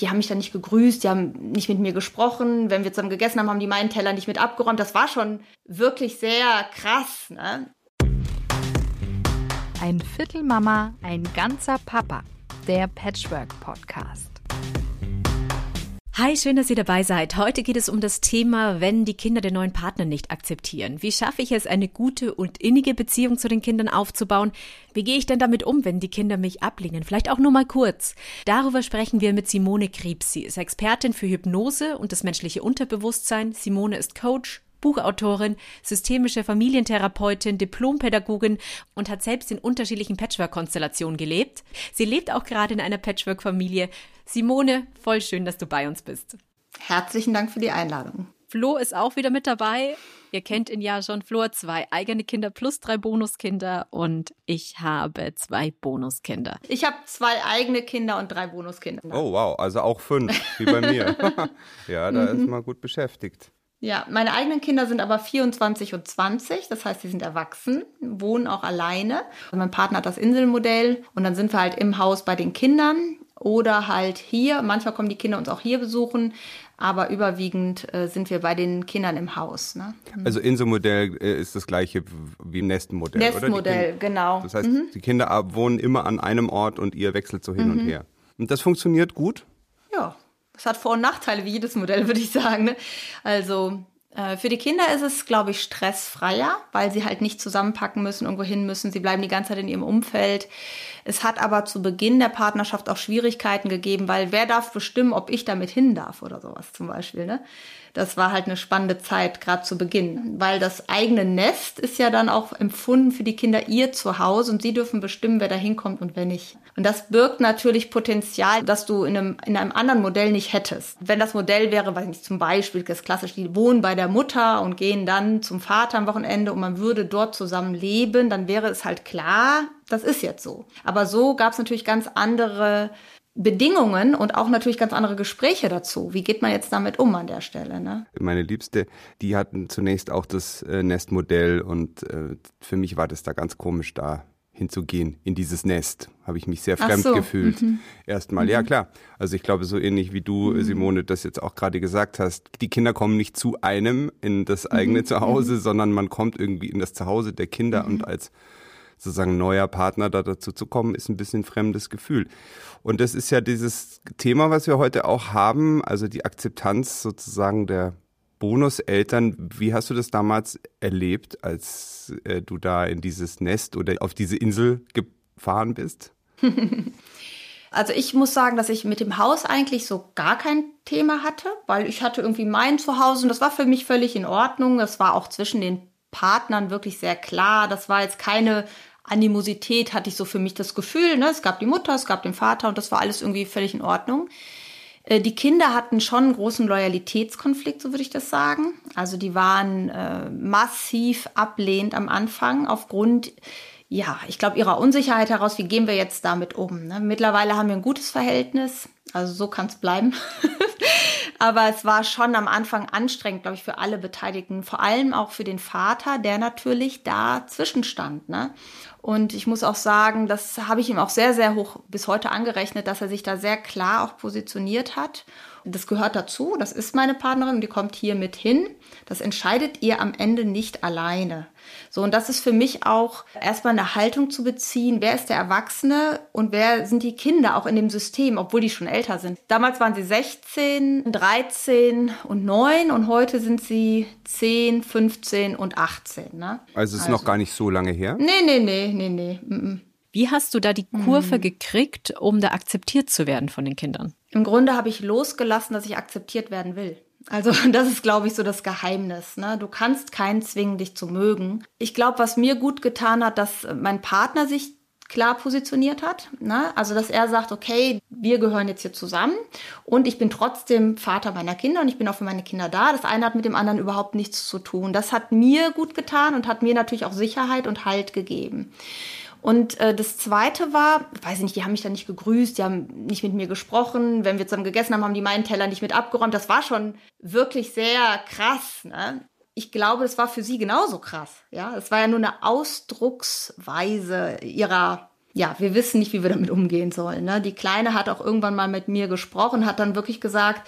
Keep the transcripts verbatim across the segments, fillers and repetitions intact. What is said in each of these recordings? Die haben mich dann nicht gegrüßt, die haben nicht mit mir gesprochen. Wenn wir zusammen gegessen haben, haben die meinen Teller nicht mit abgeräumt. Das war schon wirklich sehr krass, ne? Ein Viertel Mama, ein ganzer Papa. Der Patchwork-Podcast. Hi, schön, dass ihr dabei seid. Heute geht es um das Thema, wenn die Kinder den neuen Partner nicht akzeptieren. Wie schaffe ich es, eine gute und innige Beziehung zu den Kindern aufzubauen? Wie gehe ich denn damit um, wenn die Kinder mich ablehnen? Vielleicht auch nur mal kurz. Darüber sprechen wir mit Simone Kriebs. Sie ist Expertin für Hypnose und das menschliche Unterbewusstsein. Simone ist Coach, Buchautorin, systemische Familientherapeutin, Diplompädagogin und hat selbst in unterschiedlichen Patchwork-Konstellationen gelebt. Sie lebt auch gerade in einer Patchwork-Familie. Simone, voll schön, dass du bei uns bist. Herzlichen Dank für die Einladung. Flo ist auch wieder mit dabei. Ihr kennt ihn ja schon. Flo hat zwei eigene Kinder plus drei Bonuskinder und ich habe zwei Bonuskinder. Ich habe zwei eigene Kinder und drei Bonuskinder. Oh wow, also auch fünf, wie bei mir. Ja, da mhm. ist man gut beschäftigt. Ja, meine eigenen Kinder sind aber vierundzwanzig und zwanzig, das heißt, sie sind erwachsen, wohnen auch alleine. Also mein Partner hat das Inselmodell und dann sind wir halt im Haus bei den Kindern oder halt hier. Manchmal kommen die Kinder uns auch hier besuchen, aber überwiegend äh, sind wir bei den Kindern im Haus. Ne? Mhm. Also Inselmodell äh, ist das gleiche wie Nestmodell, Nestmodell oder? Nestmodell, genau. Das heißt, mhm. die Kinder wohnen immer an einem Ort und ihr wechselt so hin mhm. und her. Und das funktioniert gut? Ja. Es hat Vor- und Nachteile, wie jedes Modell, würde ich sagen. Ne? Also äh, für die Kinder ist es, glaube ich, stressfreier, weil sie halt nicht zusammenpacken müssen, irgendwo hin müssen. Sie bleiben die ganze Zeit in ihrem Umfeld. Es hat aber zu Beginn der Partnerschaft auch Schwierigkeiten gegeben, weil wer darf bestimmen, ob ich damit hin darf oder sowas zum Beispiel. Ne? Das war halt eine spannende Zeit, gerade zu Beginn. Weil das eigene Nest ist ja dann auch empfunden für die Kinder ihr Zuhause und sie dürfen bestimmen, wer da hinkommt und wer nicht. Und das birgt natürlich Potenzial, dass du in einem, in einem anderen Modell nicht hättest. Wenn das Modell wäre, weiß ich nicht, zum Beispiel das klassische, die wohnen bei der Mutter und gehen dann zum Vater am Wochenende und man würde dort zusammen leben, dann wäre es halt klar, das ist jetzt so. Aber so gab es natürlich ganz andere Bedingungen und auch natürlich ganz andere Gespräche dazu. Wie geht man jetzt damit um an der Stelle? Ne? Meine Liebste, die hatten zunächst auch das Nestmodell und äh, für mich war das da ganz komisch, da hinzugehen in dieses Nest. Habe ich mich sehr fremd so. gefühlt. Mhm. Erstmal, mhm. ja klar. Also ich glaube, so ähnlich wie du, mhm. Simone, das jetzt auch gerade gesagt hast, die Kinder kommen nicht zu einem in das eigene mhm. Zuhause, sondern man kommt irgendwie in das Zuhause der Kinder mhm. und als sozusagen neuer Partner da dazu zu kommen, ist ein bisschen fremdes Gefühl. Und das ist ja dieses Thema, was wir heute auch haben, also die Akzeptanz sozusagen der Bonuseltern. Wie hast du das damals erlebt, als äh, du da in dieses Nest oder auf diese Insel gefahren bist? Also ich muss sagen, dass ich mit dem Haus eigentlich so gar kein Thema hatte, weil ich hatte irgendwie mein Zuhause und das war für mich völlig in Ordnung. Das war auch zwischen den Partnern wirklich sehr klar. Das war jetzt keine Animosität, hatte ich so für mich das Gefühl. Ne? Es gab die Mutter, es gab den Vater und das war alles irgendwie völlig in Ordnung. Äh, die Kinder hatten schon einen großen Loyalitätskonflikt, so würde ich das sagen. Also die waren äh, massiv ablehnend am Anfang aufgrund, ja, ich glaube, ihrer Unsicherheit heraus, wie gehen wir jetzt damit um? Ne? Mittlerweile haben wir ein gutes Verhältnis, also so kann es bleiben. Aber es war schon am Anfang anstrengend, glaube ich, für alle Beteiligten. Vor allem auch für den Vater, der natürlich dazwischen stand. Ne? Und ich muss auch sagen, das habe ich ihm auch sehr, sehr hoch bis heute angerechnet, dass er sich da sehr klar auch positioniert hat. Das gehört dazu, das ist meine Partnerin und die kommt hier mit hin. Das entscheidet ihr am Ende nicht alleine. So, und das ist für mich auch erstmal eine Haltung zu beziehen, wer ist der Erwachsene und wer sind die Kinder auch in dem System, obwohl die schon älter sind. Damals waren sie sechzehn, dreizehn und neun und heute sind sie zehn, fünfzehn und achtzehn. Ne? Also es ist also noch gar nicht so lange her? Nee, nee, nee, nee, nee. Mm-mm. Wie hast du da die Kurve gekriegt, um da akzeptiert zu werden von den Kindern? Im Grunde habe ich losgelassen, dass ich akzeptiert werden will. Also das ist, glaube ich, so das Geheimnis. Ne? Du kannst keinen zwingen, dich zu mögen. Ich glaube, was mir gut getan hat, dass mein Partner sich klar positioniert hat. Ne? Also dass er sagt, okay, wir gehören jetzt hier zusammen und ich bin trotzdem Vater meiner Kinder und ich bin auch für meine Kinder da. Das eine hat mit dem anderen überhaupt nichts zu tun. Das hat mir gut getan und hat mir natürlich auch Sicherheit und Halt gegeben. Und äh, das Zweite war, weiß ich nicht, die haben mich dann nicht gegrüßt, die haben nicht mit mir gesprochen. Wenn wir zusammen gegessen haben, haben die meinen Teller nicht mit abgeräumt. Das war schon wirklich sehr krass. Ne? Ich glaube, das war für sie genauso krass. Ja, es war ja nur eine Ausdrucksweise ihrer ja, wir wissen nicht, wie wir damit umgehen sollen. Ne? Die Kleine hat auch irgendwann mal mit mir gesprochen, hat dann wirklich gesagt,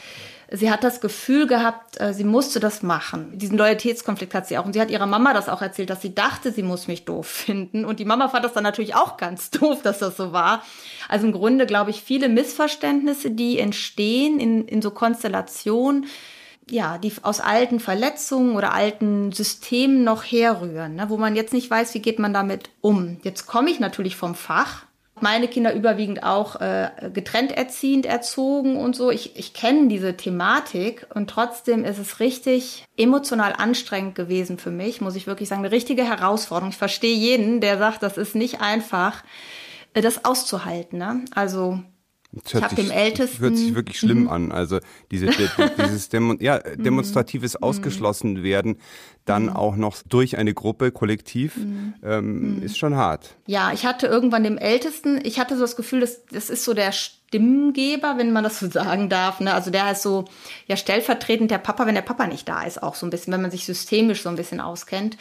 sie hat das Gefühl gehabt, sie musste das machen. Diesen Loyalitätskonflikt hat sie auch. Und sie hat ihrer Mama das auch erzählt, dass sie dachte, sie muss mich doof finden. Und die Mama fand das dann natürlich auch ganz doof, dass das so war. Also im Grunde, glaube ich, viele Missverständnisse, die entstehen in, in so Konstellationen, ja, die aus alten Verletzungen oder alten Systemen noch herrühren, ne, wo man jetzt nicht weiß, wie geht man damit um. Jetzt komme ich natürlich vom Fach. Meine Kinder überwiegend auch äh, getrennt erziehend erzogen und so. Ich, ich kenne diese Thematik und trotzdem ist es richtig emotional anstrengend gewesen für mich, muss ich wirklich sagen, eine richtige Herausforderung. Ich verstehe jeden, der sagt, das ist nicht einfach, das auszuhalten, ne? Also... Das hört, ich sich, dem Ältesten, hört sich wirklich schlimm mhm. an. Also diese, dieses Demo- ja, demonstratives Ausgeschlossen werden, dann mhm. auch noch durch eine Gruppe, kollektiv, mhm. ähm, ist schon hart. Ja, ich hatte irgendwann dem Ältesten, ich hatte so das Gefühl, das, das ist so der Stimmgeber, wenn man das so sagen darf. Ne? Also der ist so, ja, stellvertretend der Papa, wenn der Papa nicht da ist, auch so ein bisschen, wenn man sich systemisch so ein bisschen auskennt.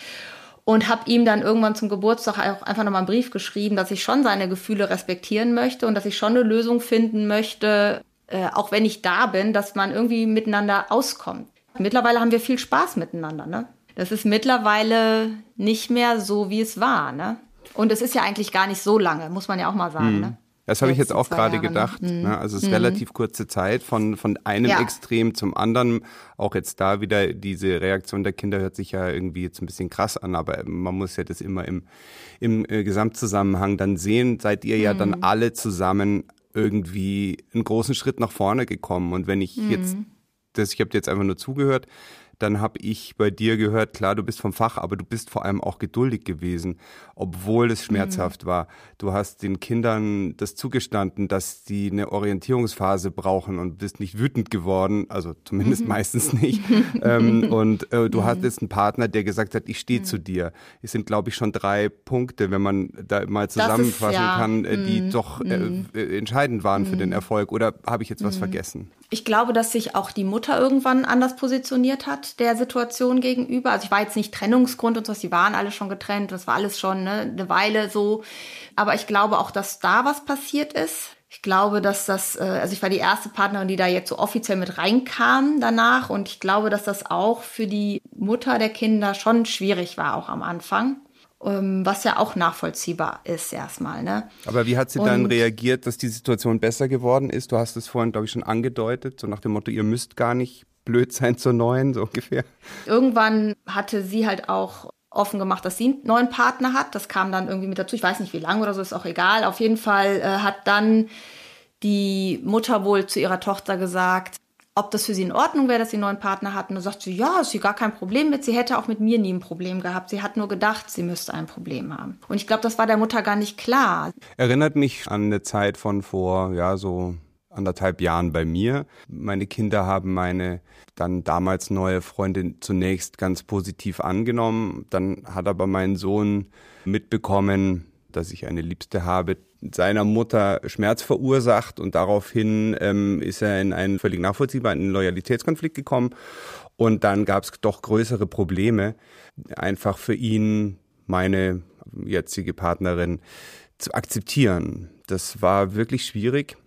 Und habe ihm dann irgendwann zum Geburtstag auch einfach nochmal einen Brief geschrieben, dass ich schon seine Gefühle respektieren möchte und dass ich schon eine Lösung finden möchte, äh, auch wenn ich da bin, dass man irgendwie miteinander auskommt. Mittlerweile haben wir viel Spaß miteinander, ne? Das ist mittlerweile nicht mehr so, wie es war, ne? Und es ist ja eigentlich gar nicht so lange, muss man ja auch mal sagen, mhm. ne? Das habe ich jetzt auch gerade gedacht. Mhm. Ne? Also es ist mhm. relativ kurze Zeit von von einem ja. Extrem zum anderen. Auch jetzt da wieder diese Reaktion der Kinder hört sich ja irgendwie jetzt ein bisschen krass an, aber man muss ja das immer im im äh, Gesamtzusammenhang dann sehen. Seid ihr mhm. ja dann alle zusammen irgendwie einen großen Schritt nach vorne gekommen. Und wenn ich mhm. jetzt das, ich habe dir jetzt einfach nur zugehört, dann habe ich bei dir gehört, klar, du bist vom Fach, aber du bist vor allem auch geduldig gewesen, obwohl es schmerzhaft mhm. war. Du hast den Kindern das zugestanden, dass die eine Orientierungsphase brauchen und bist nicht wütend geworden, also zumindest mhm. meistens nicht. ähm, und äh, du mhm. hattest einen Partner, der gesagt hat, ich stehe mhm. zu dir. Es sind, glaube ich, schon drei Punkte, wenn man da mal zusammenfassen ist, ja. kann, äh, die mhm. doch äh, äh, entscheidend waren mhm. für den Erfolg. Oder habe ich jetzt mhm. was vergessen? Ich glaube, dass sich auch die Mutter irgendwann anders positioniert hat der Situation gegenüber. Also ich war jetzt nicht Trennungsgrund und so, die waren alle schon getrennt, das war alles schon ne, eine Weile so. Aber ich glaube auch, dass da was passiert ist. Ich glaube, dass das, also ich war die erste Partnerin, die da jetzt so offiziell mit reinkam danach und ich glaube, dass das auch für die Mutter der Kinder schon schwierig war, auch am Anfang. Was ja auch nachvollziehbar ist erstmal. Ne? Aber wie hat sie und, dann reagiert, dass die Situation besser geworden ist? Du hast es vorhin, glaube ich, schon angedeutet, so nach dem Motto, ihr müsst gar nicht blöd sein zur Neuen, so ungefähr. Irgendwann hatte sie halt auch offen gemacht, dass sie einen neuen Partner hat. Das kam dann irgendwie mit dazu. Ich weiß nicht, wie lange oder so, ist auch egal. Auf jeden Fall äh, hat dann die Mutter wohl zu ihrer Tochter gesagt, ob das für sie in Ordnung wäre, dass sie einen neuen Partner hat. Und dann sagt sie, ja, ist sie gar kein Problem mit. Sie hätte auch mit mir nie ein Problem gehabt. Sie hat nur gedacht, sie müsste ein Problem haben. Und ich glaube, das war der Mutter gar nicht klar. Erinnert mich an eine Zeit von vor, ja, so... anderthalb Jahren bei mir. Meine Kinder haben meine dann damals neue Freundin zunächst ganz positiv angenommen. Dann hat aber mein Sohn mitbekommen, dass ich eine Liebste habe, seiner Mutter Schmerz verursacht und daraufhin ähm, ist er in einen völlig nachvollziehbaren Loyalitätskonflikt gekommen und dann gab es doch größere Probleme, einfach für ihn, meine jetzige Partnerin, zu akzeptieren. Das war wirklich schwierig.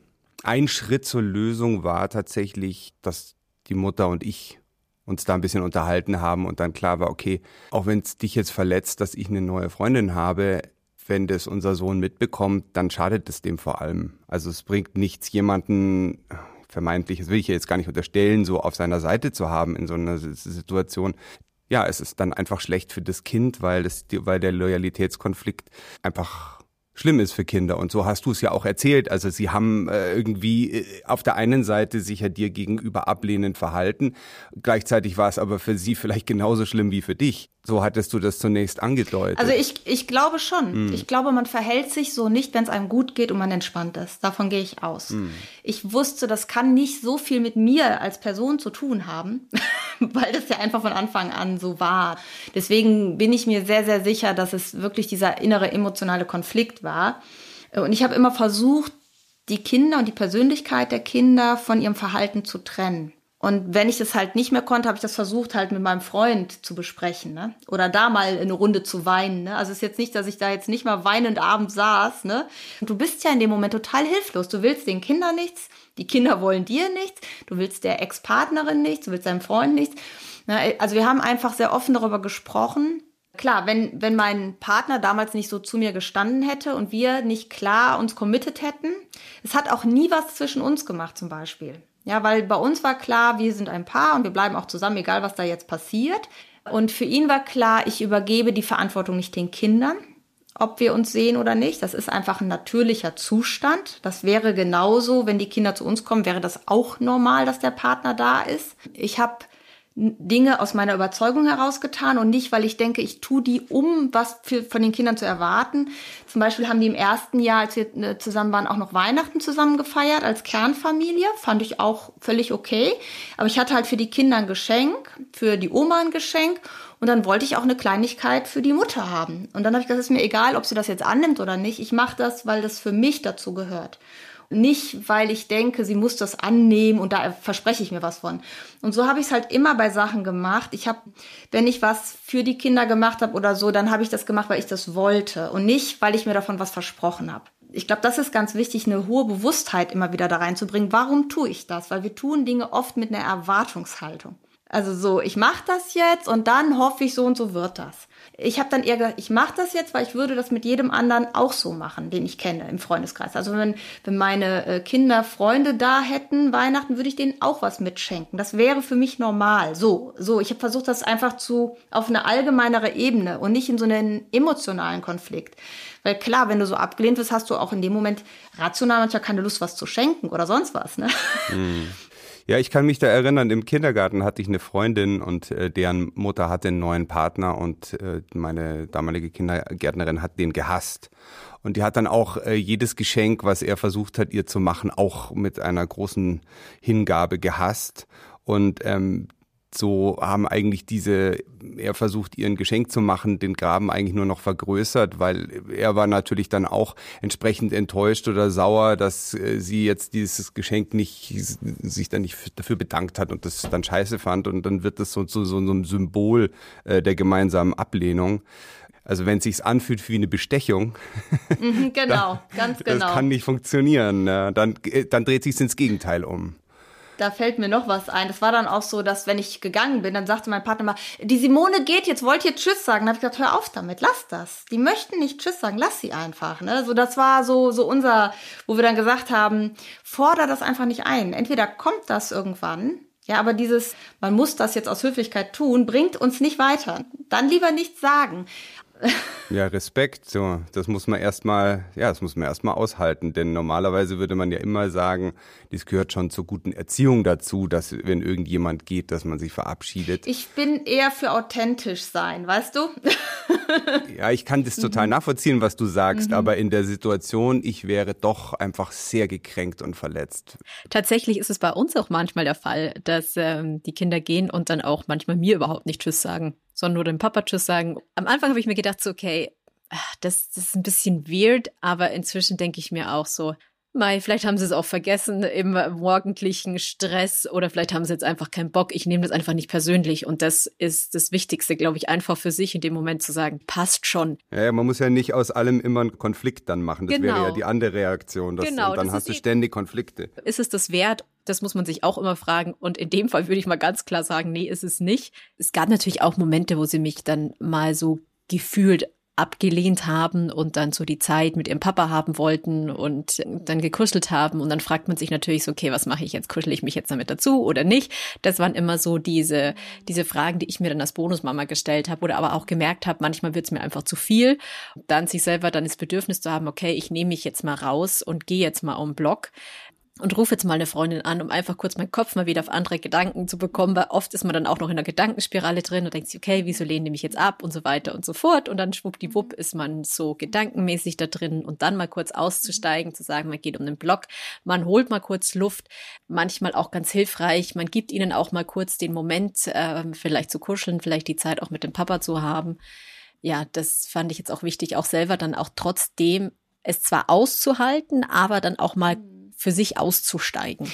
Ein Schritt zur Lösung war tatsächlich, dass die Mutter und ich uns da ein bisschen unterhalten haben und dann klar war, okay, auch wenn es dich jetzt verletzt, dass ich eine neue Freundin habe, wenn das unser Sohn mitbekommt, dann schadet es dem vor allem. Also es bringt nichts, jemanden, vermeintlich, das will ich ja jetzt gar nicht unterstellen, so auf seiner Seite zu haben in so einer Situation. Ja, es ist dann einfach schlecht für das Kind, weil, das, weil der Loyalitätskonflikt einfach... schlimm ist für Kinder. Und so hast du es ja auch erzählt. Also sie haben äh, irgendwie äh, auf der einen Seite sich ja dir gegenüber ablehnend verhalten. Gleichzeitig war es aber für sie vielleicht genauso schlimm wie für dich. So hattest du das zunächst angedeutet. Also ich, ich glaube schon. Mm. Ich glaube, man verhält sich so nicht, wenn es einem gut geht und man entspannt ist. Davon gehe ich aus. Mm. Ich wusste, das kann nicht so viel mit mir als Person zu tun haben, weil das ja einfach von Anfang an so war. Deswegen bin ich mir sehr, sehr sicher, dass es wirklich dieser innere emotionale Konflikt war. Und ich habe immer versucht, die Kinder und die Persönlichkeit der Kinder von ihrem Verhalten zu trennen. Und wenn ich das halt nicht mehr konnte, habe ich das versucht, halt mit meinem Freund zu besprechen, ne? Oder da mal eine Runde zu weinen, ne? Also es ist jetzt nicht, dass ich da jetzt nicht mal weinend abends saß, ne? Und du bist ja in dem Moment total hilflos. Du willst den Kindern nichts, die Kinder wollen dir nichts, du willst der Ex-Partnerin nichts, du willst deinem Freund nichts, ne? Also wir haben einfach sehr offen darüber gesprochen. Klar, wenn, wenn mein Partner damals nicht so zu mir gestanden hätte und wir nicht klar uns committed hätten, es hat auch nie was zwischen uns gemacht zum Beispiel. Ja, weil bei uns war klar, wir sind ein Paar und wir bleiben auch zusammen, egal was da jetzt passiert. Und für ihn war klar, ich übergebe die Verantwortung nicht den Kindern, ob wir uns sehen oder nicht. Das ist einfach ein natürlicher Zustand. Das wäre genauso, wenn die Kinder zu uns kommen, wäre das auch normal, dass der Partner da ist. Ich habe Dinge aus meiner Überzeugung herausgetan und nicht, weil ich denke, ich tue die, um was für, von den Kindern zu erwarten. Zum Beispiel haben die im ersten Jahr, als wir zusammen waren, auch noch Weihnachten zusammen gefeiert als Kernfamilie. Fand ich auch völlig okay. Aber ich hatte halt für die Kinder ein Geschenk, für die Oma ein Geschenk und dann wollte ich auch eine Kleinigkeit für die Mutter haben. Und dann habe ich gesagt, es ist mir egal, ob sie das jetzt annimmt oder nicht. Ich mache das, weil das für mich dazu gehört. Nicht, weil ich denke, sie muss das annehmen und da verspreche ich mir was von. Und so habe ich es halt immer bei Sachen gemacht. Ich habe, wenn ich was für die Kinder gemacht habe oder so, dann habe ich das gemacht, weil ich das wollte und nicht, weil ich mir davon was versprochen habe. Ich glaube, das ist ganz wichtig, eine hohe Bewusstheit immer wieder da reinzubringen. Warum tue ich das? Weil wir tun Dinge oft mit einer Erwartungshaltung. Also so, ich mache das jetzt und dann hoffe ich, so und so wird das. Ich habe dann eher gesagt, ich mache das jetzt, weil ich würde das mit jedem anderen auch so machen, den ich kenne im Freundeskreis. Also wenn, wenn meine Kinder Freunde da hätten, Weihnachten, würde ich denen auch was mitschenken. Das wäre für mich normal. So, so. Ich habe versucht, das einfach zu auf eine allgemeinere Ebene und nicht in so einen emotionalen Konflikt. Weil klar, wenn du so abgelehnt wirst, hast du auch in dem Moment rational manchmal keine Lust, was zu schenken oder sonst was, ne? Mhm. Ja, ich kann mich da erinnern, im Kindergarten hatte ich eine Freundin und äh, deren Mutter hatte einen neuen Partner und äh, meine damalige Kindergärtnerin hat den gehasst. Und die hat dann auch äh, jedes Geschenk, was er versucht hat, ihr zu machen, auch mit einer großen Hingabe gehasst. Und ähm, so haben eigentlich diese, er versucht, ihr ein Geschenk zu machen, den Graben eigentlich nur noch vergrößert, weil er war natürlich dann auch entsprechend enttäuscht oder sauer, dass sie jetzt dieses Geschenk nicht, sich dann nicht dafür bedankt hat und das dann scheiße fand. Und dann wird das so zu so, so einem Symbol äh, der gemeinsamen Ablehnung. Also wenn es sich anfühlt wie eine Bestechung, mhm, genau, dann, ganz genau. Das kann nicht funktionieren. Ne? Dann, dann dreht sich es ins Gegenteil um. Da fällt mir noch was ein. Das war dann auch so, dass wenn ich gegangen bin, dann sagte mein Partner mal, die Simone geht jetzt, wollt ihr Tschüss sagen? Dann habe ich gesagt, hör auf damit, lass das. Die möchten nicht Tschüss sagen, lass sie einfach. Ne? So, das war so, so unser, wo wir dann gesagt haben, forder das einfach nicht ein. Entweder kommt das irgendwann, ja, aber dieses, man muss das jetzt aus Höflichkeit tun, bringt uns nicht weiter. Dann lieber nichts sagen. Ja, Respekt, so, das muss man erstmal, ja, das muss man erstmal aushalten, denn normalerweise würde man ja immer sagen, das gehört schon zur guten Erziehung dazu, dass wenn irgendjemand geht, dass man sich verabschiedet. Ich bin eher für authentisch sein, weißt du? Ja, ich kann das total mhm. nachvollziehen, was du sagst, mhm. aber in der Situation, ich wäre doch einfach sehr gekränkt und verletzt. Tatsächlich ist es bei uns auch manchmal der Fall, dass ähm, die Kinder gehen und dann auch manchmal mir überhaupt nicht Tschüss sagen, sondern nur dem Papa Tschüss sagen. Am Anfang habe ich mir gedacht, so, okay, das, das ist ein bisschen weird, aber inzwischen denke ich mir auch so, mei, vielleicht haben sie es auch vergessen im morgendlichen Stress oder vielleicht haben sie jetzt einfach keinen Bock. Ich nehme das einfach nicht persönlich und das ist das Wichtigste, glaube ich, einfach für sich in dem Moment zu sagen, passt schon. Ja, ja, man muss ja nicht aus allem immer einen Konflikt dann machen. Das genau. wäre ja die andere Reaktion. Dass, genau, und dann das hast du ständig Konflikte. Ist es das wert? Das muss man sich auch immer fragen. Und in dem Fall würde ich mal ganz klar sagen, nee, ist es nicht. Es gab natürlich auch Momente, wo sie mich dann mal so gefühlt abgelehnt haben und dann so die Zeit mit ihrem Papa haben wollten und dann gekuschelt haben. Und dann fragt man sich natürlich so, okay, was mache ich jetzt? Kuschel ich mich jetzt damit dazu oder nicht? Das waren immer so diese, diese Fragen, die ich mir dann als Bonusmama gestellt habe oder aber auch gemerkt habe, manchmal wird es mir einfach zu viel. Dann sich selber dann das Bedürfnis zu haben, okay, ich nehme mich jetzt mal raus und gehe jetzt mal auf den Block. Und rufe jetzt mal eine Freundin an, um einfach kurz meinen Kopf mal wieder auf andere Gedanken zu bekommen, weil oft ist man dann auch noch in der Gedankenspirale drin und denkt sich, okay, wieso lehnen die mich jetzt ab und so weiter und so fort. Und dann schwuppdiwupp ist man so gedankenmäßig da drin und dann mal kurz auszusteigen, zu sagen, man geht um den Block, man holt mal kurz Luft, manchmal auch ganz hilfreich. Man gibt ihnen auch mal kurz den Moment, äh, vielleicht zu kuscheln, vielleicht die Zeit auch mit dem Papa zu haben. Ja, das fand ich jetzt auch wichtig, auch selber dann auch trotzdem es zwar auszuhalten, aber dann auch mal für sich auszusteigen.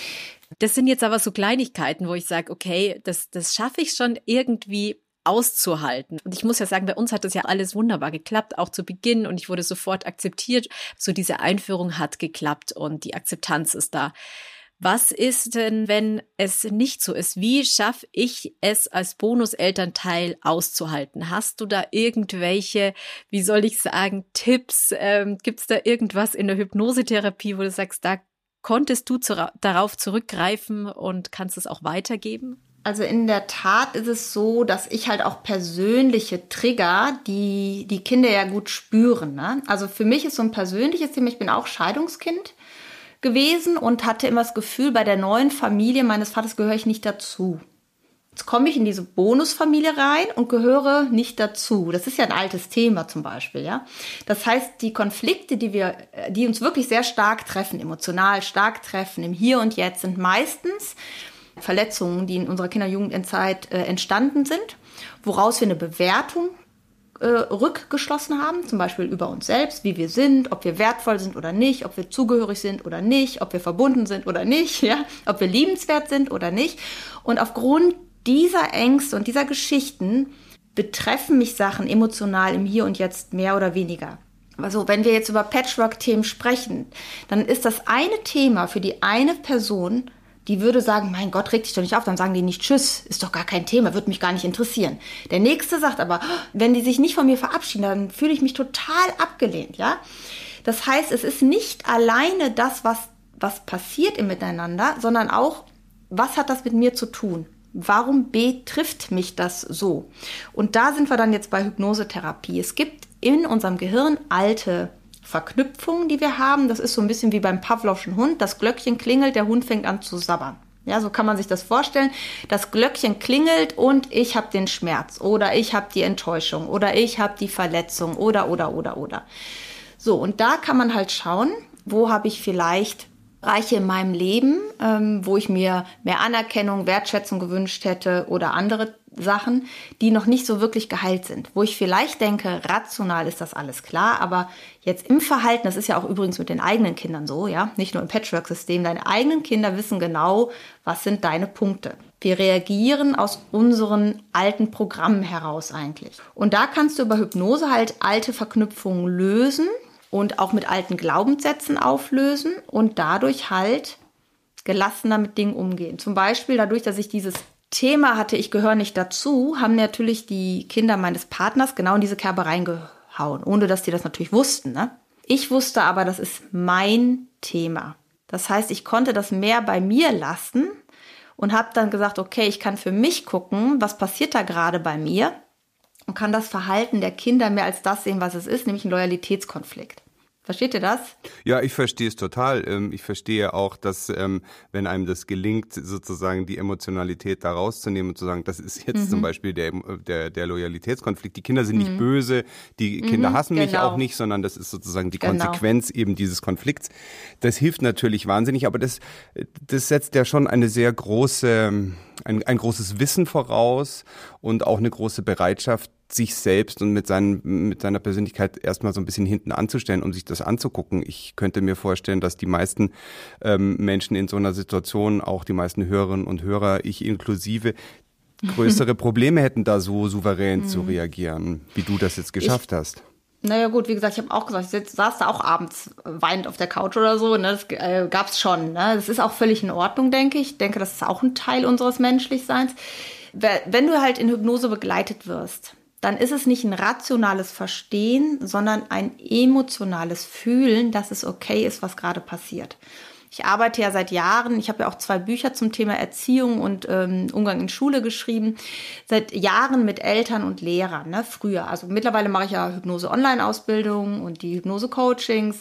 Das sind jetzt aber so Kleinigkeiten, wo ich sage, okay, das, das schaffe ich schon irgendwie auszuhalten. Und ich muss ja sagen, bei uns hat das ja alles wunderbar geklappt, auch zu Beginn. Und ich wurde sofort akzeptiert. So diese Einführung hat geklappt und die Akzeptanz ist da. Was ist denn, wenn es nicht so ist? Wie schaffe ich es als Bonuselternteil auszuhalten? Hast du da irgendwelche, wie soll ich sagen, Tipps? Ähm, gibt es da irgendwas in der Hypnosetherapie, wo du sagst, da konntest du zu, darauf zurückgreifen und kannst es auch weitergeben? Also in der Tat ist es so, dass ich halt auch persönliche Trigger, die die Kinder ja gut spüren, ne? Also für mich ist so ein persönliches Thema, ich bin auch Scheidungskind gewesen und hatte immer das Gefühl, bei der neuen Familie meines Vaters gehöre ich nicht dazu. Jetzt komme ich in diese Bonusfamilie rein und gehöre nicht dazu. Das ist ja ein altes Thema zum Beispiel, ja. Das heißt, die Konflikte, die wir, die uns wirklich sehr stark treffen, emotional stark treffen, im Hier und Jetzt, sind meistens Verletzungen, die in unserer Kinder- und Jugendzeit äh, entstanden sind, woraus wir eine Bewertung äh, rückgeschlossen haben, zum Beispiel über uns selbst, wie wir sind, ob wir wertvoll sind oder nicht, ob wir zugehörig sind oder nicht, ob wir verbunden sind oder nicht, ja, ob wir liebenswert sind oder nicht. Und aufgrund dieser Ängste und dieser Geschichten betreffen mich Sachen emotional im Hier und Jetzt mehr oder weniger. Also wenn wir jetzt über Patchwork-Themen sprechen, dann ist das eine Thema für die eine Person, die würde sagen, mein Gott, reg dich doch nicht auf. Dann sagen die nicht, tschüss, ist doch gar kein Thema, wird mich gar nicht interessieren. Der Nächste sagt aber, wenn die sich nicht von mir verabschieden, dann fühle ich mich total abgelehnt, ja. Das heißt, es ist nicht alleine das, was, was passiert im Miteinander, sondern auch, was hat das mit mir zu tun? Warum betrifft mich das so? Und da sind wir dann jetzt bei Hypnosetherapie. Es gibt in unserem Gehirn alte Verknüpfungen, die wir haben. Das ist so ein bisschen wie beim Pavlovschen Hund. Das Glöckchen klingelt, der Hund fängt an zu sabbern. Ja, so kann man sich das vorstellen. Das Glöckchen klingelt und ich habe den Schmerz oder ich habe die Enttäuschung oder ich habe die Verletzung oder, oder, oder, oder. So, und da kann man halt schauen, wo habe ich vielleicht Bereiche in meinem Leben, ähm, wo ich mir mehr Anerkennung, Wertschätzung gewünscht hätte oder andere Sachen, die noch nicht so wirklich geheilt sind. Wo ich vielleicht denke, rational ist das alles klar, aber jetzt im Verhalten, das ist ja auch übrigens mit den eigenen Kindern so, ja, nicht nur im Patchwork-System, deine eigenen Kinder wissen genau, was sind deine Punkte. Wir reagieren aus unseren alten Programmen heraus eigentlich. Und da kannst du über Hypnose halt alte Verknüpfungen lösen und auch mit alten Glaubenssätzen auflösen und dadurch halt gelassener mit Dingen umgehen. Zum Beispiel dadurch, dass ich dieses Thema hatte, ich gehöre nicht dazu, haben natürlich die Kinder meines Partners genau in diese Kerbe reingehauen, ohne dass die das natürlich wussten, ne? Ich wusste aber, das ist mein Thema. Das heißt, ich konnte das mehr bei mir lassen und habe dann gesagt, okay, ich kann für mich gucken, was passiert da gerade bei mir und kann das Verhalten der Kinder mehr als das sehen, was es ist, nämlich ein Loyalitätskonflikt. Versteht ihr das? Ja, ich verstehe es total. Ich verstehe auch, dass wenn einem das gelingt, sozusagen die Emotionalität da rauszunehmen und zu sagen, das ist jetzt mhm. zum Beispiel der, der, der Loyalitätskonflikt. Die Kinder sind mhm. nicht böse, die Kinder mhm, hassen genau. mich auch nicht, sondern das ist sozusagen die genau. Konsequenz eben dieses Konflikts. Das hilft natürlich wahnsinnig, aber das, das setzt ja schon eine sehr große, ein, ein großes Wissen voraus und auch eine große Bereitschaft, sich selbst und mit, seinen, mit seiner Persönlichkeit erstmal so ein bisschen hinten anzustellen, um sich das anzugucken. Ich könnte mir vorstellen, dass die meisten ähm, Menschen in so einer Situation, auch die meisten Hörerinnen und Hörer, ich inklusive, größere Probleme hätten, da so souverän zu reagieren, wie du das jetzt geschafft ich, hast. Naja gut, wie gesagt, ich habe auch gesagt, ich saß da auch abends weinend auf der Couch oder so, ne? Das äh, gab es schon. Ne? Das ist auch völlig in Ordnung, denke ich. Ich denke, das ist auch ein Teil unseres Menschlichseins. Wenn du halt in Hypnose begleitet wirst, dann ist es nicht ein rationales Verstehen, sondern ein emotionales Fühlen, dass es okay ist, was gerade passiert. Ich arbeite ja seit Jahren, ich habe ja auch zwei Bücher zum Thema Erziehung und ähm, Umgang in Schule geschrieben, seit Jahren mit Eltern und Lehrern, ne, früher. Also mittlerweile mache ich ja Hypnose-Online-Ausbildung und die Hypnose-Coachings,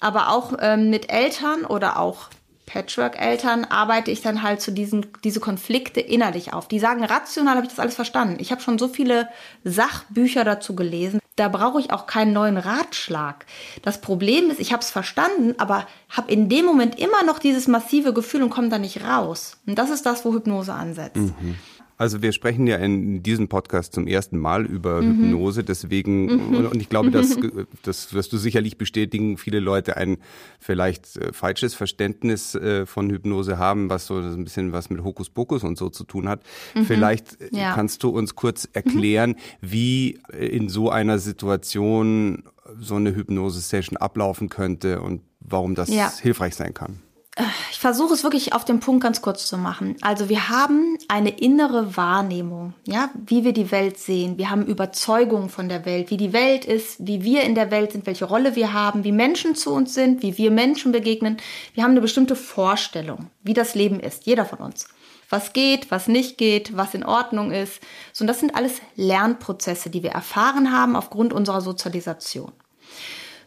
aber auch ähm, mit Eltern oder auch Patchwork-Eltern arbeite ich dann halt zu diesen diese Konflikte innerlich auf. Die sagen, rational habe ich das alles verstanden. Ich habe schon so viele Sachbücher dazu gelesen. Da brauche ich auch keinen neuen Ratschlag. Das Problem ist, ich habe es verstanden, aber habe in dem Moment immer noch dieses massive Gefühl und komme da nicht raus. Und das ist das, wo Hypnose ansetzt. Mhm. Also wir sprechen ja in diesem Podcast zum ersten Mal über mhm. Hypnose, deswegen, mhm. und ich glaube, dass, das wirst du sicherlich bestätigen, viele Leute ein vielleicht falsches Verständnis von Hypnose haben, was so ein bisschen was mit Hokuspokus und so zu tun hat. Mhm. Vielleicht ja. kannst du uns kurz erklären, mhm. wie in so einer Situation so eine Hypnose-Session ablaufen könnte und warum das ja. hilfreich sein kann. Ich versuche es wirklich auf den Punkt ganz kurz zu machen. Also wir haben eine innere Wahrnehmung, ja, wie wir die Welt sehen. Wir haben Überzeugungen von der Welt, wie die Welt ist, wie wir in der Welt sind, welche Rolle wir haben, wie Menschen zu uns sind, wie wir Menschen begegnen. Wir haben eine bestimmte Vorstellung, wie das Leben ist, jeder von uns. Was geht, was nicht geht, was in Ordnung ist. So, und das sind alles Lernprozesse, die wir erfahren haben aufgrund unserer Sozialisation.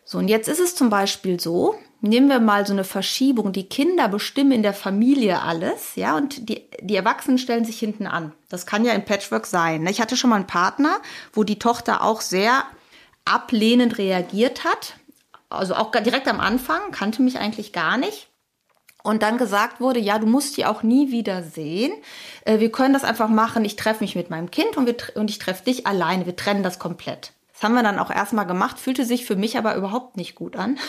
So, und jetzt ist es zum Beispiel so, nehmen wir mal so eine Verschiebung, die Kinder bestimmen in der Familie alles, ja, und die, die Erwachsenen stellen sich hinten an. Das kann ja im Patchwork sein. Ich hatte schon mal einen Partner, wo die Tochter auch sehr ablehnend reagiert hat, also auch direkt am Anfang, kannte mich eigentlich gar nicht. Und dann gesagt wurde, ja, du musst die auch nie wieder sehen. Wir können das einfach machen, ich treffe mich mit meinem Kind und, wir, und ich treffe dich alleine, wir trennen das komplett. Das haben wir dann auch erstmal gemacht, fühlte sich für mich aber überhaupt nicht gut an.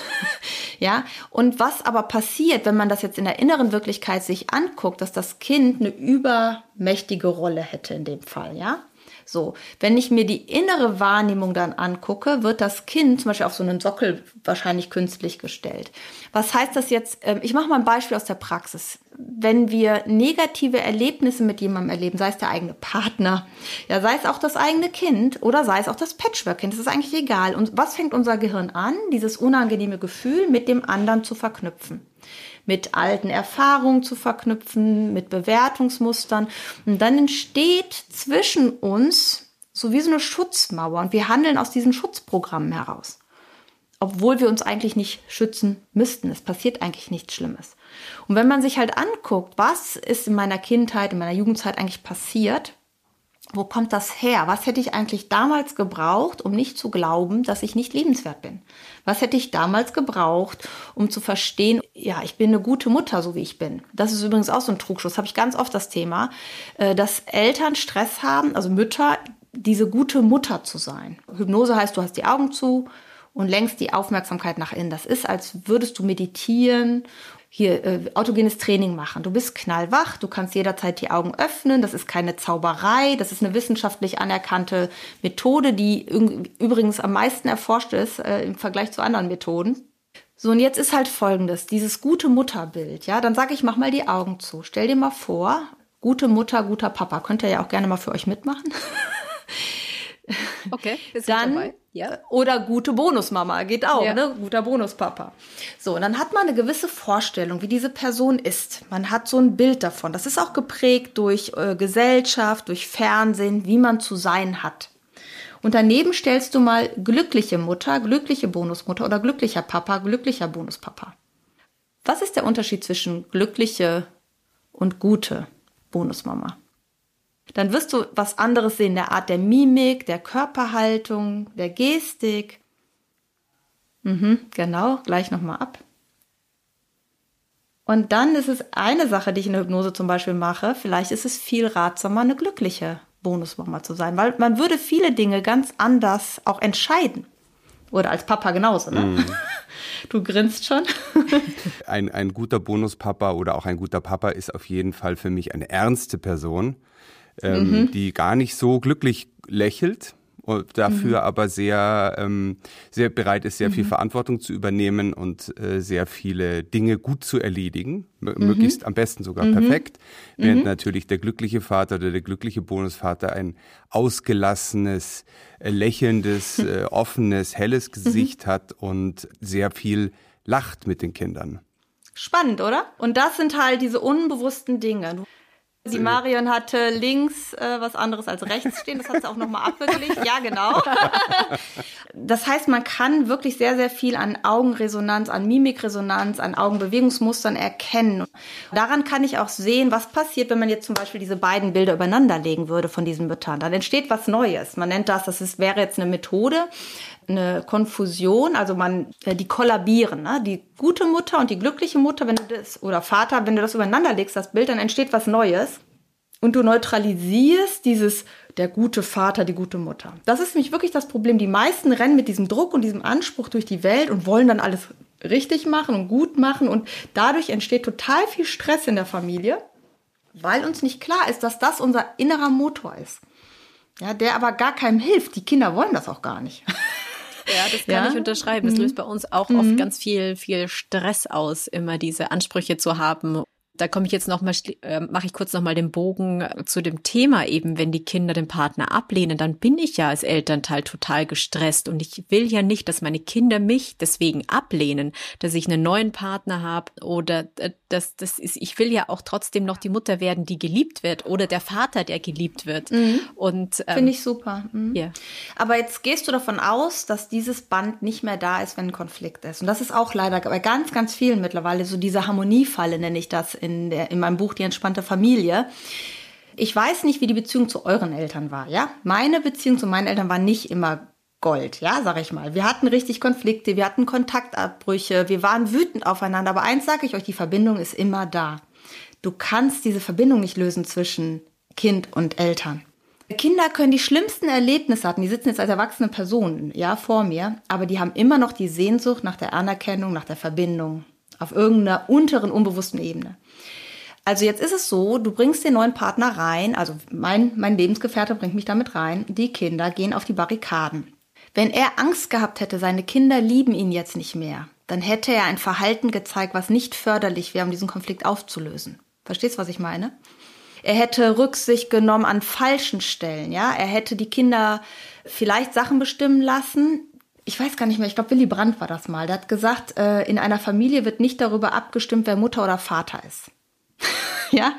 Ja, und was aber passiert, wenn man das jetzt in der inneren Wirklichkeit sich anguckt, dass das Kind eine übermächtige Rolle hätte in dem Fall, ja? So, wenn ich mir die innere Wahrnehmung dann angucke, wird das Kind zum Beispiel auf so einen Sockel wahrscheinlich künstlich gestellt. Was heißt das jetzt? Ich mache mal ein Beispiel aus der Praxis. Wenn wir negative Erlebnisse mit jemandem erleben, sei es der eigene Partner, ja, sei es auch das eigene Kind oder sei es auch das Patchwork-Kind, das ist eigentlich egal. Und was fängt unser Gehirn an? Dieses unangenehme Gefühl mit dem anderen zu verknüpfen. Mit alten Erfahrungen zu verknüpfen, mit Bewertungsmustern. Und dann entsteht zwischen uns so wie so eine Schutzmauer. Und wir handeln aus diesen Schutzprogrammen heraus. Obwohl wir uns eigentlich nicht schützen müssten. Es passiert eigentlich nichts Schlimmes. Und wenn man sich halt anguckt, was ist in meiner Kindheit, in meiner Jugendzeit eigentlich passiert, wo kommt das her? Was hätte ich eigentlich damals gebraucht, um nicht zu glauben, dass ich nicht liebenswert bin? Was hätte ich damals gebraucht, um zu verstehen, ja, ich bin eine gute Mutter, so wie ich bin? Das ist übrigens auch so ein Trugschluss, habe ich ganz oft das Thema, dass Eltern Stress haben, also Mütter, diese gute Mutter zu sein. Hypnose heißt, du hast die Augen zu und lenkst die Aufmerksamkeit nach innen. Das ist, als würdest du meditieren, hier äh, autogenes Training machen. Du bist knallwach, du kannst jederzeit die Augen öffnen, das ist keine Zauberei, das ist eine wissenschaftlich anerkannte Methode, die übrigens am meisten erforscht ist äh, im Vergleich zu anderen Methoden. So, und jetzt ist halt Folgendes, dieses gute Mutterbild, ja, dann sage ich, mach mal die Augen zu. Stell dir mal vor, gute Mutter, guter Papa, könnt ihr ja auch gerne mal für euch mitmachen. Okay, ist dann dabei. Ja. Oder gute Bonusmama, geht auch, ja. Ne? Guter Bonuspapa. So, und dann hat man eine gewisse Vorstellung, wie diese Person ist. Man hat so ein Bild davon. Das ist auch geprägt durch äh, Gesellschaft, durch Fernsehen, wie man zu sein hat. Und daneben stellst du mal glückliche Mutter, glückliche Bonusmutter oder glücklicher Papa, glücklicher Bonuspapa. Was ist der Unterschied zwischen glückliche und gute Bonusmama? Dann wirst du was anderes sehen, der Art der Mimik, der Körperhaltung, der Gestik. Mhm, genau, gleich nochmal ab. Und dann ist es eine Sache, die ich in der Hypnose zum Beispiel mache, vielleicht ist es viel ratsamer, eine glückliche Bonusmama zu sein, weil man würde viele Dinge ganz anders auch entscheiden. Oder als Papa genauso, ne? Mm. Du grinst schon. Ein, ein guter Bonuspapa oder auch ein guter Papa ist auf jeden Fall für mich eine ernste Person. Ähm, mhm. die gar nicht so glücklich lächelt, dafür mhm. aber sehr, ähm, sehr bereit ist, sehr mhm. viel Verantwortung zu übernehmen und äh, sehr viele Dinge gut zu erledigen, m- mhm. möglichst am besten sogar mhm. perfekt, während mhm. natürlich der glückliche Vater oder der glückliche Bonusvater ein ausgelassenes, äh, lächelndes, äh, offenes, helles Gesicht mhm. hat und sehr viel lacht mit den Kindern. Spannend, oder? Und das sind halt diese unbewussten Dinge. Die Marion hatte links äh, was anderes als rechts stehen, das hat sie auch nochmal abgeglichen, ja genau. Das heißt, man kann wirklich sehr, sehr viel an Augenresonanz, an Mimikresonanz, an Augenbewegungsmustern erkennen. Daran kann ich auch sehen, was passiert, wenn man jetzt zum Beispiel diese beiden Bilder übereinander legen würde von diesen Müttern. Dann entsteht was Neues, man nennt das, das ist, wäre jetzt eine Methode, eine Konfusion, also man, die kollabieren, ne? Die gute Mutter und die glückliche Mutter, wenn du das, oder Vater, wenn du das übereinander legst, das Bild, dann entsteht was Neues. Und du neutralisierst dieses, der gute Vater, die gute Mutter. Das ist nämlich wirklich das Problem. Die meisten rennen mit diesem Druck und diesem Anspruch durch die Welt und wollen dann alles richtig machen und gut machen. Und dadurch entsteht total viel Stress in der Familie, weil uns nicht klar ist, dass das unser innerer Motor ist. Ja, der aber gar keinem hilft. Die Kinder wollen das auch gar nicht. Ja, das kann ja? ich unterschreiben. Das mhm. löst bei uns auch mhm. oft ganz viel, viel Stress aus, immer diese Ansprüche zu haben. Da komme ich jetzt nochmal, äh, mache ich kurz nochmal den Bogen zu dem Thema eben, wenn die Kinder den Partner ablehnen, dann bin ich ja als Elternteil total gestresst und ich will ja nicht, dass meine Kinder mich deswegen ablehnen, dass ich einen neuen Partner habe oder äh, dass das ist, ich will ja auch trotzdem noch die Mutter werden, die geliebt wird oder der Vater, der geliebt wird. Mhm. Und ähm, finde ich super. Mhm. Yeah. Aber jetzt gehst du davon aus, dass dieses Band nicht mehr da ist, wenn ein Konflikt ist. Und das ist auch leider bei ganz, ganz vielen mittlerweile so diese Harmoniefalle, nenne ich das. In, der, in meinem Buch Die entspannte Familie. Ich weiß nicht, wie die Beziehung zu euren Eltern war. Ja? Meine Beziehung zu meinen Eltern war nicht immer Gold, ja, sag ich mal. Wir hatten richtig Konflikte, wir hatten Kontaktabbrüche, wir waren wütend aufeinander. Aber eins sage ich euch, die Verbindung ist immer da. Du kannst diese Verbindung nicht lösen zwischen Kind und Eltern. Kinder können die schlimmsten Erlebnisse hatten, die sitzen jetzt als erwachsene Personen ja, vor mir, aber die haben immer noch die Sehnsucht nach der Anerkennung, nach der Verbindung. Auf irgendeiner unteren, unbewussten Ebene. Also jetzt ist es so, du bringst den neuen Partner rein, also mein, mein Lebensgefährte bringt mich damit rein, die Kinder gehen auf die Barrikaden. Wenn er Angst gehabt hätte, seine Kinder lieben ihn jetzt nicht mehr, dann hätte er ein Verhalten gezeigt, was nicht förderlich wäre, um diesen Konflikt aufzulösen. Verstehst du, was ich meine? Er hätte Rücksicht genommen an falschen Stellen, ja? Er hätte die Kinder vielleicht Sachen bestimmen lassen. Ich weiß gar nicht mehr, ich glaube, Willy Brandt war das mal. Der hat gesagt, äh, in einer Familie wird nicht darüber abgestimmt, wer Mutter oder Vater ist. Ja?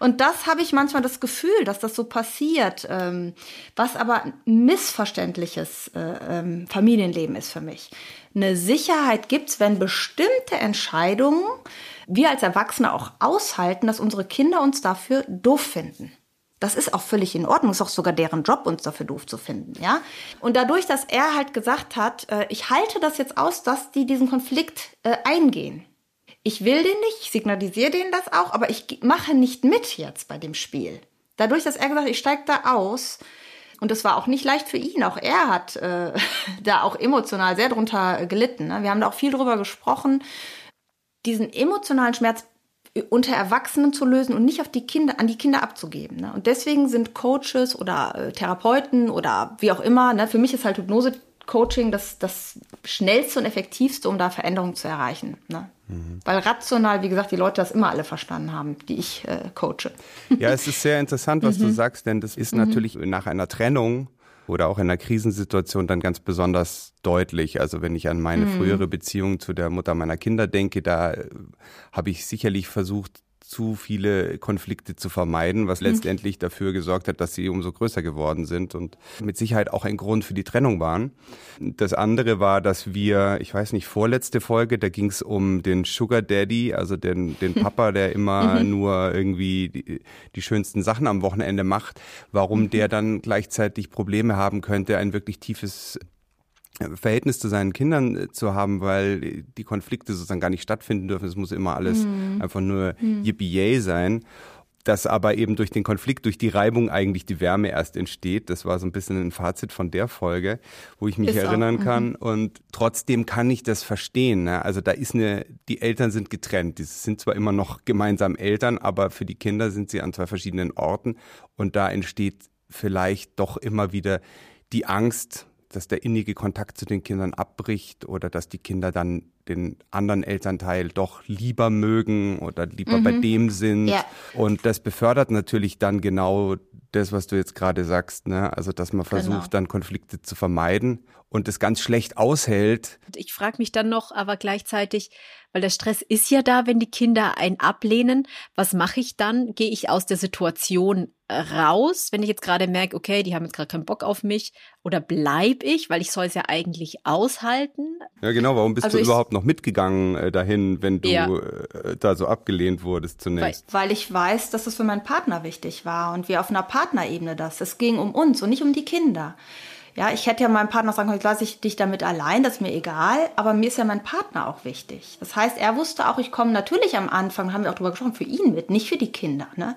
Und das habe ich manchmal das Gefühl, dass das so passiert, ähm, was aber ein missverständliches äh, ähm, Familienleben ist für mich. Eine Sicherheit gibt's, wenn bestimmte Entscheidungen wir als Erwachsene auch aushalten, dass unsere Kinder uns dafür doof finden. Das ist auch völlig in Ordnung, ist auch sogar deren Job, uns dafür doof zu finden, ja. Und dadurch, dass er halt gesagt hat, ich halte das jetzt aus, dass die diesen Konflikt eingehen. Ich will den nicht, ich signalisiere denen das auch, aber ich mache nicht mit jetzt bei dem Spiel. Dadurch, dass er gesagt hat, ich steige da aus, und das war auch nicht leicht für ihn, auch er hat äh, da auch emotional sehr drunter gelitten, ne? Wir haben da auch viel drüber gesprochen, diesen emotionalen Schmerz unter Erwachsenen zu lösen und nicht auf die Kinder, an die Kinder abzugeben. Ne? Und deswegen sind Coaches oder äh, Therapeuten oder wie auch immer, ne? Für mich ist halt Hypnose-Coaching das, das Schnellste und Effektivste, um da Veränderungen zu erreichen. Ne? Mhm. Weil rational, wie gesagt, die Leute das immer alle verstanden haben, die ich äh, coache. Ja, es ist sehr interessant, was mhm. du sagst, denn das ist mhm. natürlich nach einer Trennung oder auch in einer Krisensituation dann ganz besonders deutlich. Also wenn ich an meine mhm. frühere Beziehung zu der Mutter meiner Kinder denke, da äh, habe ich sicherlich versucht, zu viele Konflikte zu vermeiden, was mhm. letztendlich dafür gesorgt hat, dass sie umso größer geworden sind und mit Sicherheit auch ein Grund für die Trennung waren. Das andere war, dass wir, ich weiß nicht, vorletzte Folge, da ging es um den Sugar Daddy, also den, den Papa, der immer mhm. nur irgendwie die, die schönsten Sachen am Wochenende macht, warum mhm. der dann gleichzeitig Probleme haben könnte, ein wirklich tiefes Verhältnis zu seinen Kindern zu haben, weil die Konflikte sozusagen gar nicht stattfinden dürfen. Es muss immer alles mhm. einfach nur mhm. yippie-yay sein. Dass aber eben durch den Konflikt, durch die Reibung eigentlich die Wärme erst entsteht. Das war so ein bisschen ein Fazit von der Folge, wo ich mich ist erinnern auch. Mhm. kann. Und trotzdem kann ich das verstehen. Ne? Also da ist eine, die Eltern sind getrennt. Die sind zwar immer noch gemeinsam Eltern, aber für die Kinder sind sie an zwei verschiedenen Orten. Und da entsteht vielleicht doch immer wieder die Angst, dass der innige Kontakt zu den Kindern abbricht oder dass die Kinder dann den anderen Elternteil doch lieber mögen oder lieber mhm. bei dem sind. Ja. Und das befördert natürlich dann genau das, was du jetzt gerade sagst, ne? Also dass man versucht, genau. dann Konflikte zu vermeiden und das ganz schlecht aushält. Ich frage mich dann noch, aber gleichzeitig, weil der Stress ist ja da, wenn die Kinder einen ablehnen. Was mache ich dann? Gehe ich aus der Situation raus, wenn ich jetzt gerade merke, okay, die haben jetzt gerade keinen Bock auf mich? Oder bleibe ich? Weil ich soll es ja eigentlich aushalten. Ja genau, warum bist also du überhaupt noch mitgegangen äh, dahin, wenn du ja. äh, da so abgelehnt wurdest zunächst? Weil, weil ich weiß, dass es für meinen Partner wichtig war und wir auf einer Partnerebene das. Es ging um uns und nicht um die Kinder. Ja, ich hätte ja meinem Partner sagen können, lasse ich dich damit allein, das ist mir egal, aber mir ist ja mein Partner auch wichtig. Das heißt, er wusste auch, ich komme natürlich am Anfang, haben wir auch drüber gesprochen, für ihn mit, nicht für die Kinder, ne?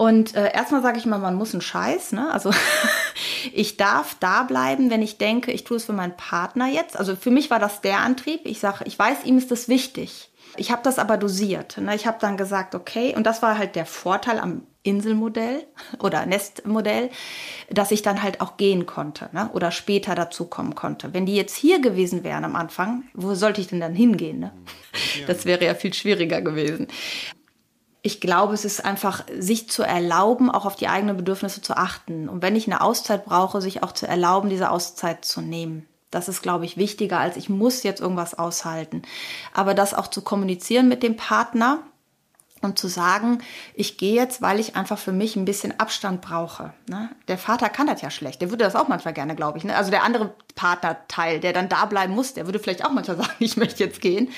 Und äh, erstmal sage ich mal, man muss einen Scheiß, ne? Also ich darf da bleiben, wenn ich denke, ich tue es für meinen Partner jetzt. Also für mich war das der Antrieb. Ich sage, ich weiß, ihm ist das wichtig. Ich habe das aber dosiert. Ne? Ich habe dann gesagt, okay, und das war halt der Vorteil am Inselmodell oder Nestmodell, dass ich dann halt auch gehen konnte, ne? Oder später dazukommen konnte. Wenn die jetzt hier gewesen wären am Anfang, wo sollte ich denn dann hingehen? Ne? Ja. Das wäre ja viel schwieriger gewesen. Ich glaube, es ist einfach, sich zu erlauben, auch auf die eigenen Bedürfnisse zu achten. Und wenn ich eine Auszeit brauche, sich auch zu erlauben, diese Auszeit zu nehmen. Das ist, glaube ich, wichtiger, als ich muss jetzt irgendwas aushalten. Aber das auch zu kommunizieren mit dem Partner und zu sagen, ich gehe jetzt, weil ich einfach für mich ein bisschen Abstand brauche. Ne? Der Vater kann das ja schlecht. Der würde das auch manchmal gerne, glaube ich. Ne? Also der andere Partnerteil, der dann da bleiben muss, der würde vielleicht auch manchmal sagen, ich möchte jetzt gehen.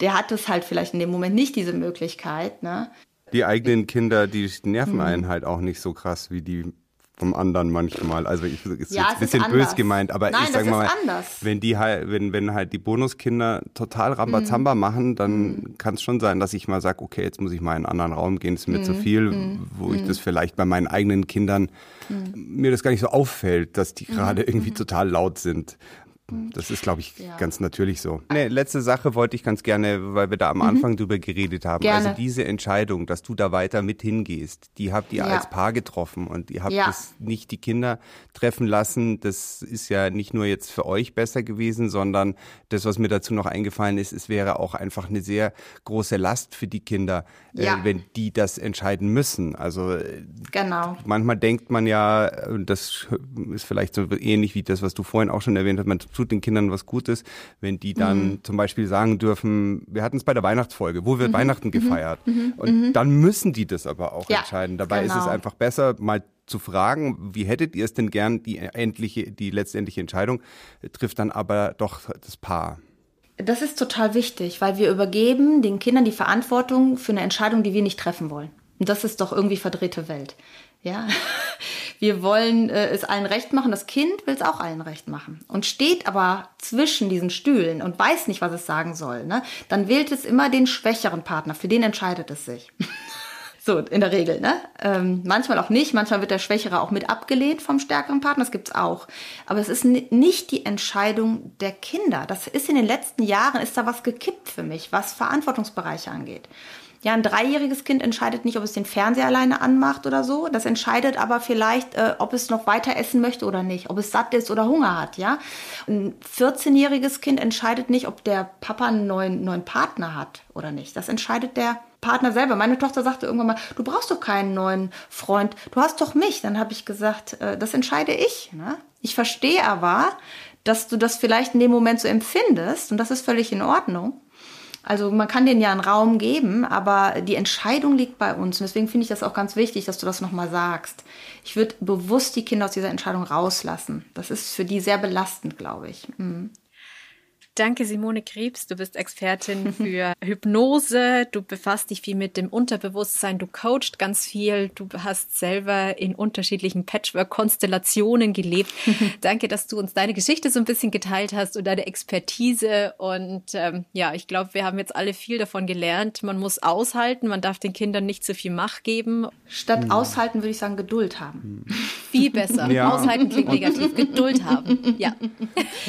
Der hat es halt vielleicht in dem Moment nicht, diese Möglichkeit. Ne? Die eigenen Kinder, die nerven einen halt auch nicht so krass wie die vom anderen manchmal. Also ich ist ja, jetzt ein bisschen bös gemeint, aber nein, ich sag mal, wenn die halt, wenn, wenn halt die Bonuskinder total Rambazamba mhm. machen, dann mhm. kann es schon sein, dass ich mal sage, okay, jetzt muss ich mal in einen anderen Raum gehen, ist mir mhm. zu viel, mhm. wo mhm. ich das vielleicht bei meinen eigenen Kindern mhm. mir das gar nicht so auffällt, dass die gerade mhm. irgendwie mhm. total laut sind. Das ist, glaube ich, ja. ganz natürlich so. Eine letzte Sache wollte ich ganz gerne, weil wir da am Anfang mhm. drüber geredet haben. Gerne. Also diese Entscheidung, dass du da weiter mit hingehst, die habt ihr ja. als Paar getroffen und ihr habt ja. das nicht die Kinder treffen lassen. Das ist ja nicht nur jetzt für euch besser gewesen, sondern das, was mir dazu noch eingefallen ist, es wäre auch einfach eine sehr große Last für die Kinder, ja. äh, wenn die das entscheiden müssen. Also genau. manchmal denkt man ja, das ist vielleicht so ähnlich wie das, was du vorhin auch schon erwähnt hast, man tut den Kindern was Gutes, wenn die dann mhm. zum Beispiel sagen dürfen, wir hatten es bei der Weihnachtsfolge, wo wird mhm. Weihnachten gefeiert? Mhm. Und mhm. dann müssen die das aber auch ja, entscheiden. Dabei genau. ist es einfach besser, mal zu fragen, wie hättet ihr es denn gern? Die endliche, die letztendliche Entscheidung trifft dann aber doch das Paar. Das ist total wichtig, weil wir übergeben den Kindern die Verantwortung für eine Entscheidung, die wir nicht treffen wollen. Und das ist doch irgendwie verdrehte Welt. Ja, wir wollen äh, es allen recht machen, das Kind will es auch allen recht machen und steht aber zwischen diesen Stühlen und weiß nicht, was es sagen soll, ne? Dann wählt es immer den schwächeren Partner, für den entscheidet es sich. So, in der Regel, ne? Ähm, manchmal auch nicht, manchmal wird der Schwächere auch mit abgelehnt vom stärkeren Partner, das gibt's auch. Aber es ist n- nicht die Entscheidung der Kinder. Das ist in den letzten Jahren, ist da was gekippt für mich, was Verantwortungsbereiche angeht. Ja, ein dreijähriges Kind entscheidet nicht, ob es den Fernseher alleine anmacht oder so. Das entscheidet aber vielleicht, äh, ob es noch weiter essen möchte oder nicht, ob es satt ist oder Hunger hat, ja. Ein vierzehnjähriges Kind entscheidet nicht, ob der Papa einen neuen, neuen Partner hat oder nicht. Das entscheidet der Partner selber. Meine Tochter sagte irgendwann mal, du brauchst doch keinen neuen Freund, du hast doch mich. Dann habe ich gesagt, äh, das entscheide ich, ne? Ich verstehe aber, dass du das vielleicht in dem Moment so empfindest und das ist völlig in Ordnung. Also man kann denen ja einen Raum geben, aber die Entscheidung liegt bei uns. Und deswegen finde ich das auch ganz wichtig, dass du das nochmal sagst. Ich würde bewusst die Kinder aus dieser Entscheidung rauslassen. Das ist für die sehr belastend, glaube ich. Mhm. Danke, Simone Kriebs. Du bist Expertin für Hypnose. Du befasst dich viel mit dem Unterbewusstsein. Du coachst ganz viel. Du hast selber in unterschiedlichen Patchwork-Konstellationen gelebt. Danke, dass du uns deine Geschichte so ein bisschen geteilt hast und deine Expertise. Und ähm, ja, ich glaube, wir haben jetzt alle viel davon gelernt. Man muss aushalten. Man darf den Kindern nicht zu viel Macht geben. Statt aushalten würde ich sagen, Geduld haben. Viel besser. Ja. Aushalten klingt negativ. Geduld haben. Ja.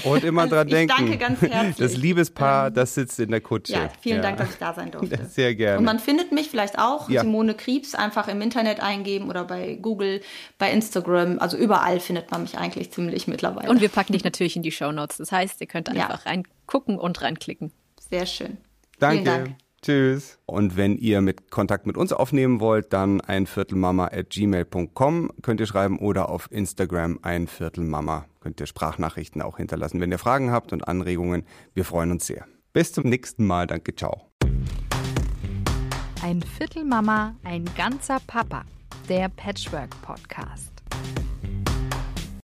Und immer dran denken. Ich danke ganz herzlich. Das Liebespaar, das sitzt in der Kutsche. Ja, vielen ja. Dank, dass ich da sein durfte. Sehr gerne. Und man findet mich vielleicht auch, ja. Simone Kriebs, einfach im Internet eingeben oder bei Google, bei Instagram. Also überall findet man mich eigentlich ziemlich mittlerweile. Und wir packen dich natürlich in die Shownotes. Das heißt, ihr könnt einfach ja. reingucken und reinklicken. Sehr schön. Danke. Vielen Dank. Tschüss. Und wenn ihr mit Kontakt mit uns aufnehmen wollt, dann einviertelmama at gmail punkt com könnt ihr schreiben oder auf Instagram einviertelmama könnt ihr Sprachnachrichten auch hinterlassen, wenn ihr Fragen habt und Anregungen. Wir freuen uns sehr. Bis zum nächsten Mal. Danke, ciao. Ein Viertelmama, ein ganzer Papa. Der Patchwork-Podcast.